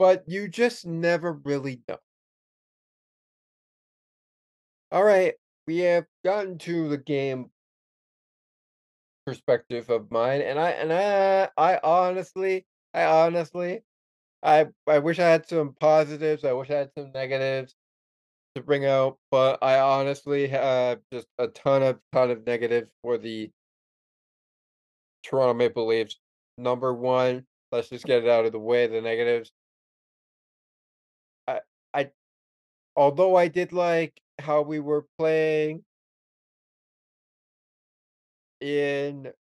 But you just never really know. All right. We have gotten to the game perspective of mine, and I honestly wish I had some positives. I wish I had some negatives to bring out, but I honestly have just a ton of negatives for the Toronto Maple Leafs. Number one, let's just get it out of the way. The negatives. Although I did like how we were playing in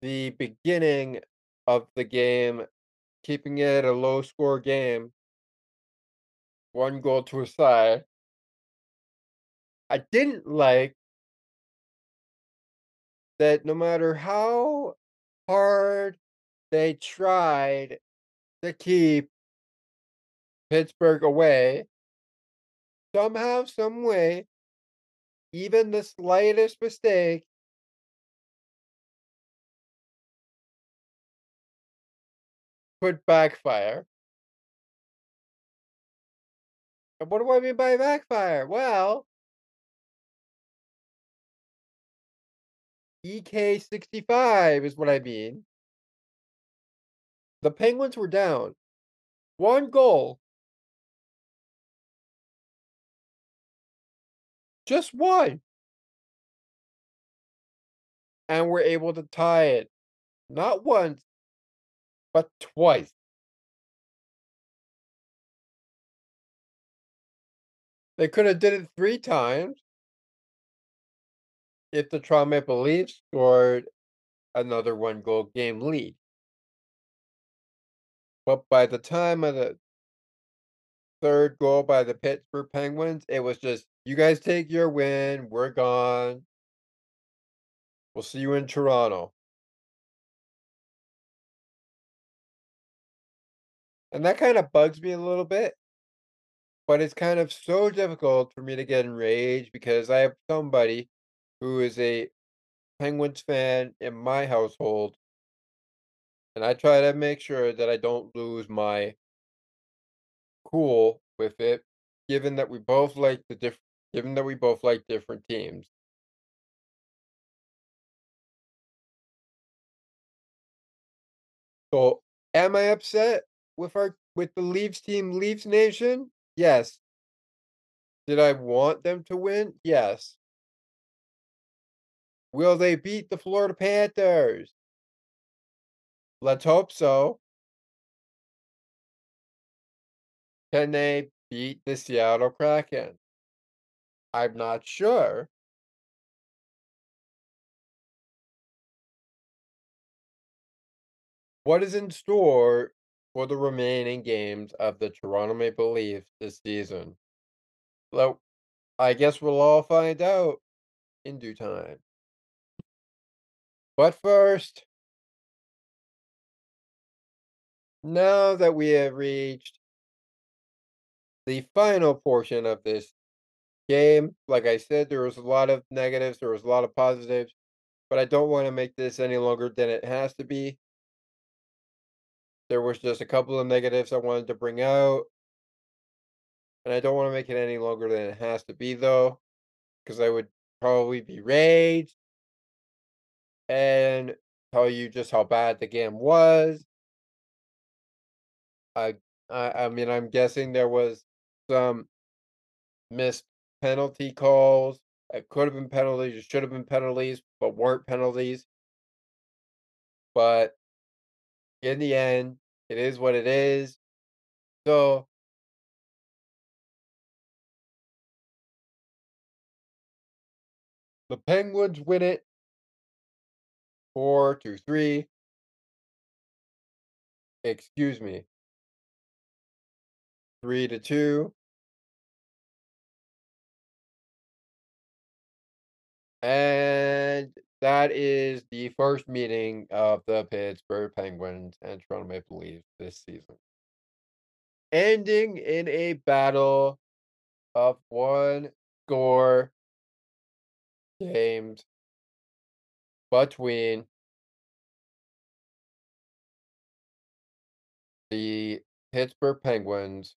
the beginning of the game keeping it a low-score game, 1 goal to a tie. I didn't like that no matter how hard they tried to keep Pittsburgh away, somehow, some way, even the slightest mistake could backfire. And what do I mean by backfire? Well, EK65 is what I mean. The Penguins were down 1 goal. Just 1. And we're able to tie it. Not once, but twice. They could have did it 3 times if the Toronto Maple Leafs scored another 1-goal game lead. But by the time of the 3rd goal by the Pittsburgh Penguins, it was just, you guys take your win. We're gone. We'll see you in Toronto. And that kind of bugs me a little bit. But it's kind of so difficult for me to get enraged because I have somebody who is a Penguins fan in my household. And I try to make sure that I don't lose my cool with it, given that we both like different teams. So, am I upset with the Leafs team, Leafs Nation? Yes. Did I want them to win? Yes. Will they beat the Florida Panthers? Let's hope so. Can they beat the Seattle Kraken? I'm not sure. What is in store for the remaining games of the Toronto Maple Leafs this season? Well, I guess we'll all find out in due time. But first, now that we have reached the final portion of this game, like I said, there was a lot of negatives, there was a lot of positives, but I don't want to make this any longer than it has to be. There was just a couple of negatives I wanted to bring out, and I don't want to make it any longer than it has to be, though, because I would probably be raged and tell you just how bad the game was. I mean, I'm guessing there was some missed penalty calls. It could have been penalties. It should have been penalties, but weren't penalties. But in the end, it is what it is. So the Penguins win it 4-3. Excuse me. 3-2. And that is the first meeting of the Pittsburgh Penguins and Toronto Maple Leafs this season, ending in a battle of 1-score games between the Pittsburgh Penguins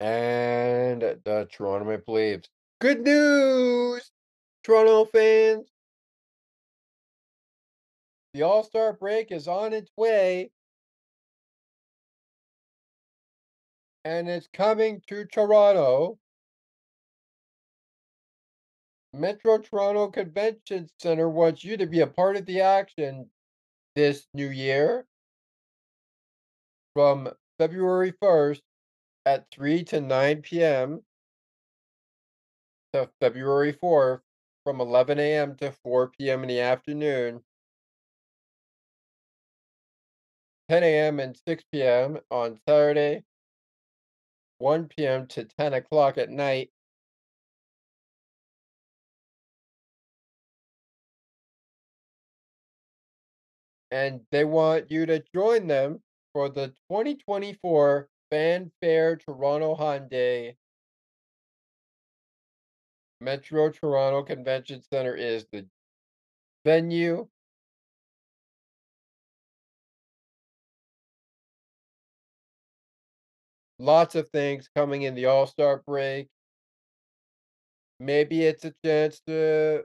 and the Toronto Maple Leafs. Good news, Toronto fans. The All-Star break is on its way. And it's coming to Toronto. Metro Toronto Convention Center wants you to be a part of the action this new year. From February 1st at 3 to 9 p.m. to February 4th from 11 a.m. to 4 p.m. in the afternoon. 10 a.m. and 6 p.m. on Saturday, 1 p.m. to 10 o'clock at night. And they want you to join them for the 2024 Fanfare Toronto Hyundai. Metro Toronto Convention Center is the venue. Lots of things coming in the All-Star break. Maybe it's a chance to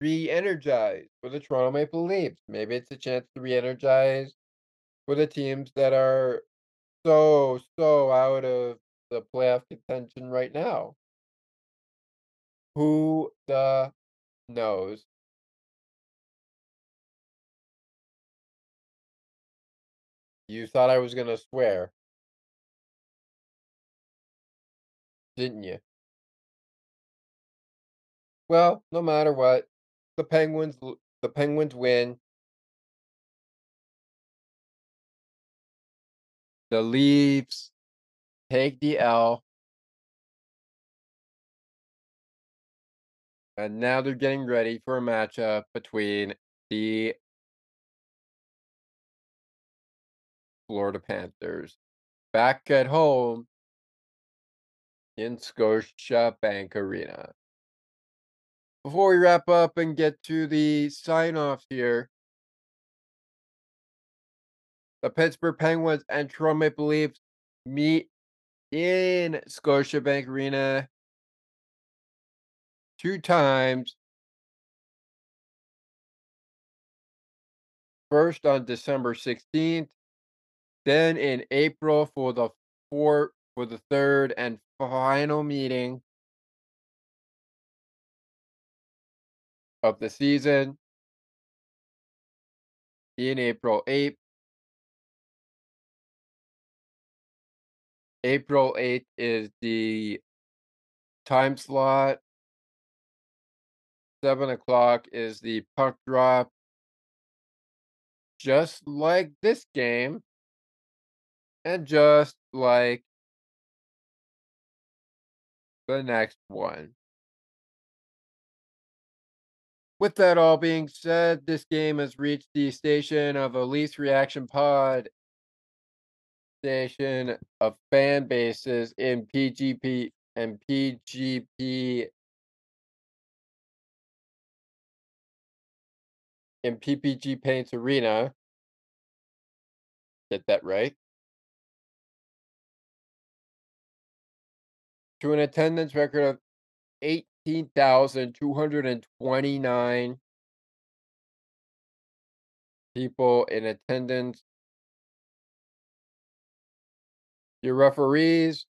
re-energize for the Toronto Maple Leafs. Maybe it's a chance to re-energize for the teams that are so out of the playoff contention right now. Who the knows? You thought I was going to swear, didn't you? Well, no matter what, the Penguins win. The Leafs take the L. And now they're getting ready for a matchup between the Florida Panthers back at home in Scotiabank Arena. Before we wrap up and get to the sign-offs here, the Pittsburgh Penguins and Toronto Maple Leafs meet in Scotiabank Arena 2 times. First on December 16th, then in April for the third and final meeting of the season in April 8th. April 8th is the time slot. 7 o'clock is the puck drop. Just like this game, and just like the next one. With that all being said, this game has reached the station of a Leafs Reaction Pod, station of fan bases in PGP and PGP in PPG Paints Arena. Get that right. To an attendance record of 18,229 people in attendance. Your referees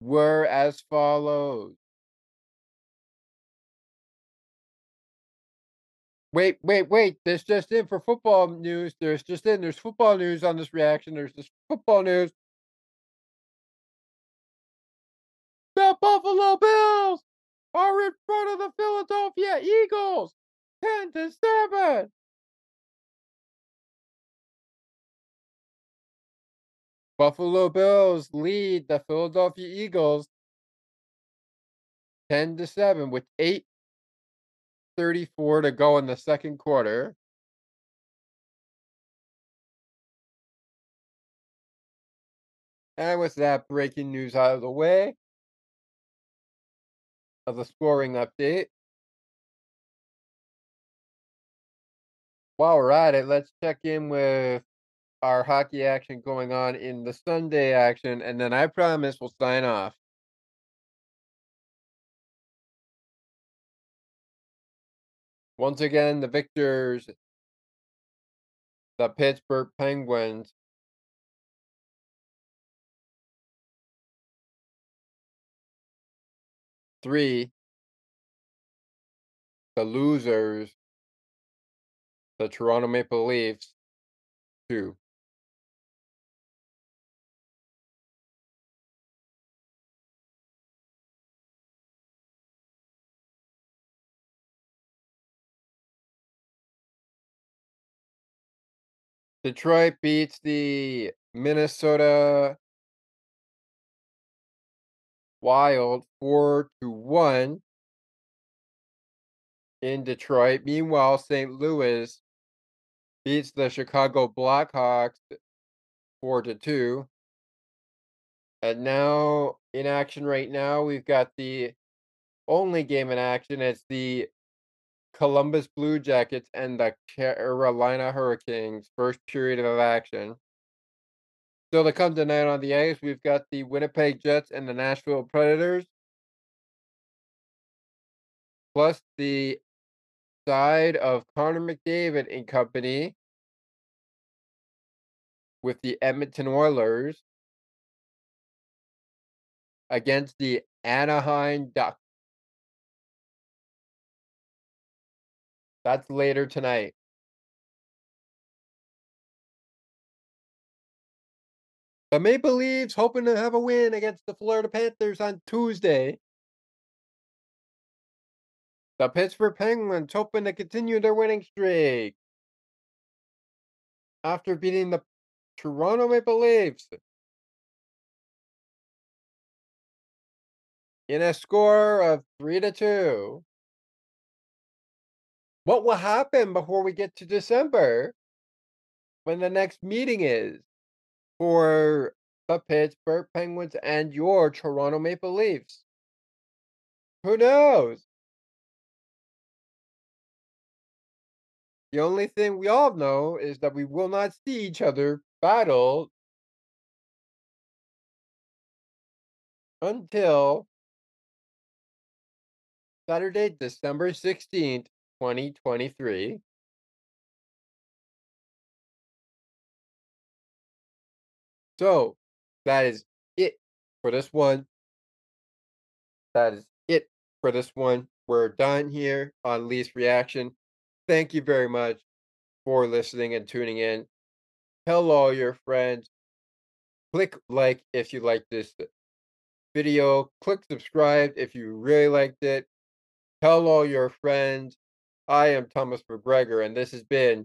were as follows. Wait. There's just in for football news. There's football news on this reaction. There's this football news. The Buffalo Bills are in front of the Philadelphia Eagles, 10-7. Buffalo Bills lead the Philadelphia Eagles 10-7 with 8:34 to go in the second quarter. And with that breaking news out of the way of the scoring update, while we're at it, let's check in with our hockey action going on in the Sunday action, and then I promise we'll sign off. Once again, the victors, the Pittsburgh Penguins, three. The losers, the Toronto Maple Leafs, 2. Detroit beats the Minnesota Wild 4-1 in Detroit. Meanwhile, St. Louis beats the Chicago Blackhawks 4-2. And now in action right now, we've got the only game in action. It's the Columbus Blue Jackets and the Carolina Hurricanes, first period of action. Still to come tonight on the ice, we've got the Winnipeg Jets and the Nashville Predators, plus the side of Connor McDavid and company with the Edmonton Oilers against the Anaheim Ducks. That's later tonight. The Maple Leafs hoping to have a win against the Florida Panthers on Tuesday. The Pittsburgh Penguins hoping to continue their winning streak after beating the Toronto Maple Leafs in a score of 3-2. What will happen before we get to December, when the next meeting is for the Pittsburgh Penguins and your Toronto Maple Leafs? Who knows? The only thing we all know is that we will not see each other battle until Saturday, December 16th, 2023. So that is it for this one. We're done here on Leafs Reaction. Thank you very much for listening and tuning in. Tell all your friends. Click like if you like this video. Click subscribe if you really liked it. Tell all your friends. I am Thomas McGregor, and this has been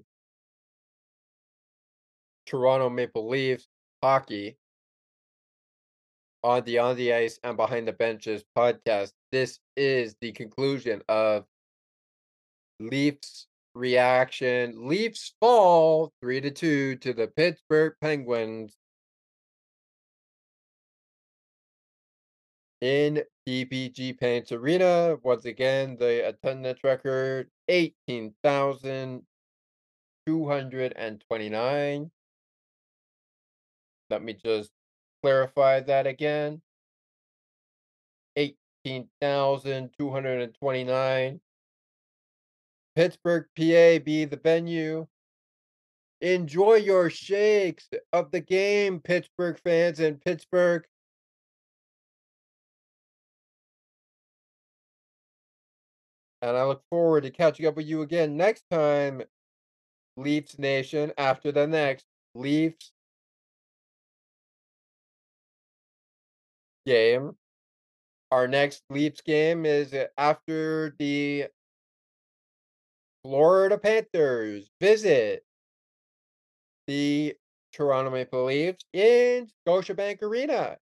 Toronto Maple Leafs Hockey on the Ice and Behind the Benches podcast. This is the conclusion of Leafs Reaction. Leafs fall 3-2 to the Pittsburgh Penguins in PPG Paints Arena. Once again, the attendance record, 18,229. Let me just clarify that again. 18,229. Pittsburgh, PA, be the venue. Enjoy your shakes of the game, Pittsburgh fans in Pittsburgh. And I look forward to catching up with you again next time, Leafs Nation, after the next Leafs game. Our next Leafs game is after the Florida Panthers visit the Toronto Maple Leafs in Scotiabank Arena.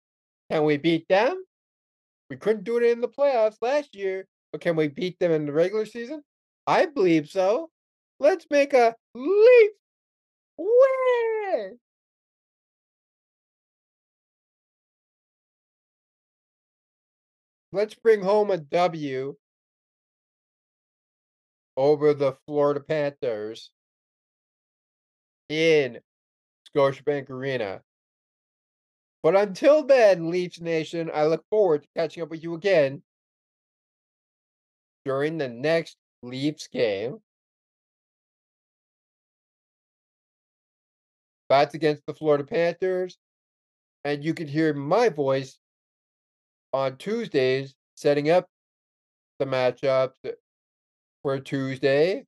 Can we beat them? We couldn't do it in the playoffs last year, but can we beat them in the regular season? I believe so. Let's make a Leafs win! Let's bring home a W over the Florida Panthers in Scotiabank Arena. But until then, Leafs Nation, I look forward to catching up with you again during the next Leafs game. That's against the Florida Panthers. And you can hear my voice on Tuesdays, setting up the matchups for Tuesday.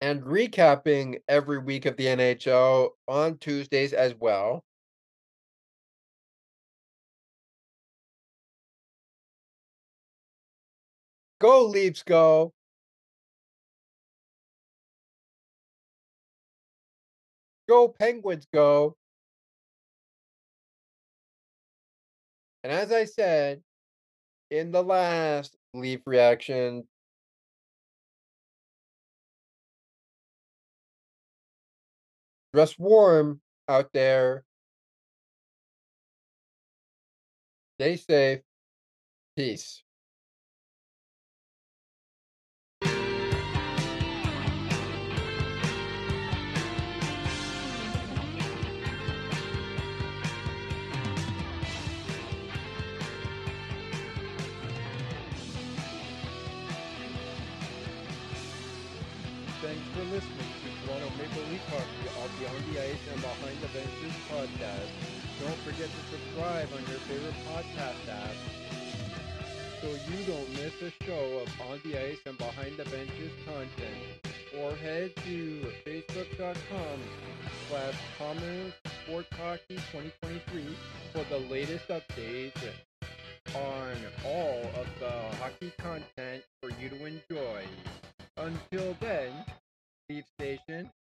And recapping every week of the NHL on Tuesdays as well. Go Leafs, go! Go Penguins, go. And as I said in the last Leaf reaction, dress warm out there. Stay safe. Peace. Thanks for listening to Toronto Maple Leaf Hockey of the On the Ice and Behind the Benches podcast. Don't forget to subscribe on your favorite podcast app so you don't miss a show of On the Ice and Behind the Benches content. Or head to facebook.com/CommonSportsHockey2023 for the latest updates on all of the hockey content for you to enjoy. Until then, Leaf Station,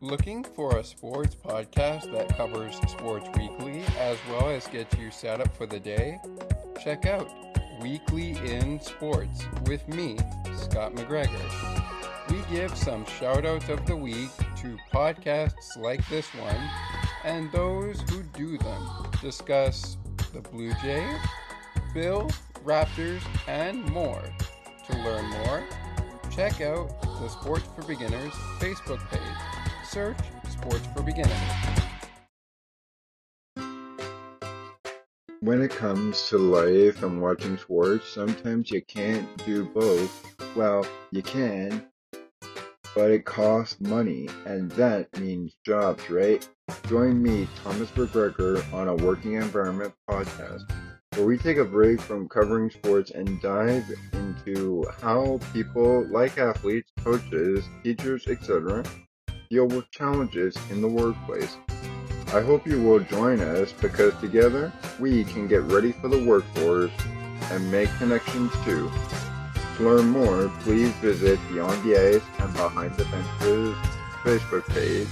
Looking for a sports podcast that covers sports weekly as well as gets you set up for the day? Check out Weekly in Sports with me, Scott McGregor. We give some shout-outs of the week to podcasts like this one and those who do them. Discuss the Blue Jays, Bills, Raptors, and more. To learn more, check out the Sports for Beginners Facebook page. Search Sports for Beginners. When it comes to life and watching sports, sometimes you can't do both. Well, you can, but it costs money, and that means jobs, right? Join me, Thomas McGregor, on a Working Environment podcast, where we take a break from covering sports and dive into how people like athletes, coaches, teachers, etc., deal with challenges in the workplace. I hope you will join us because together we can get ready for the workforce and make connections too. To learn more, please visit the On the Ice and Behind the Benches Facebook page.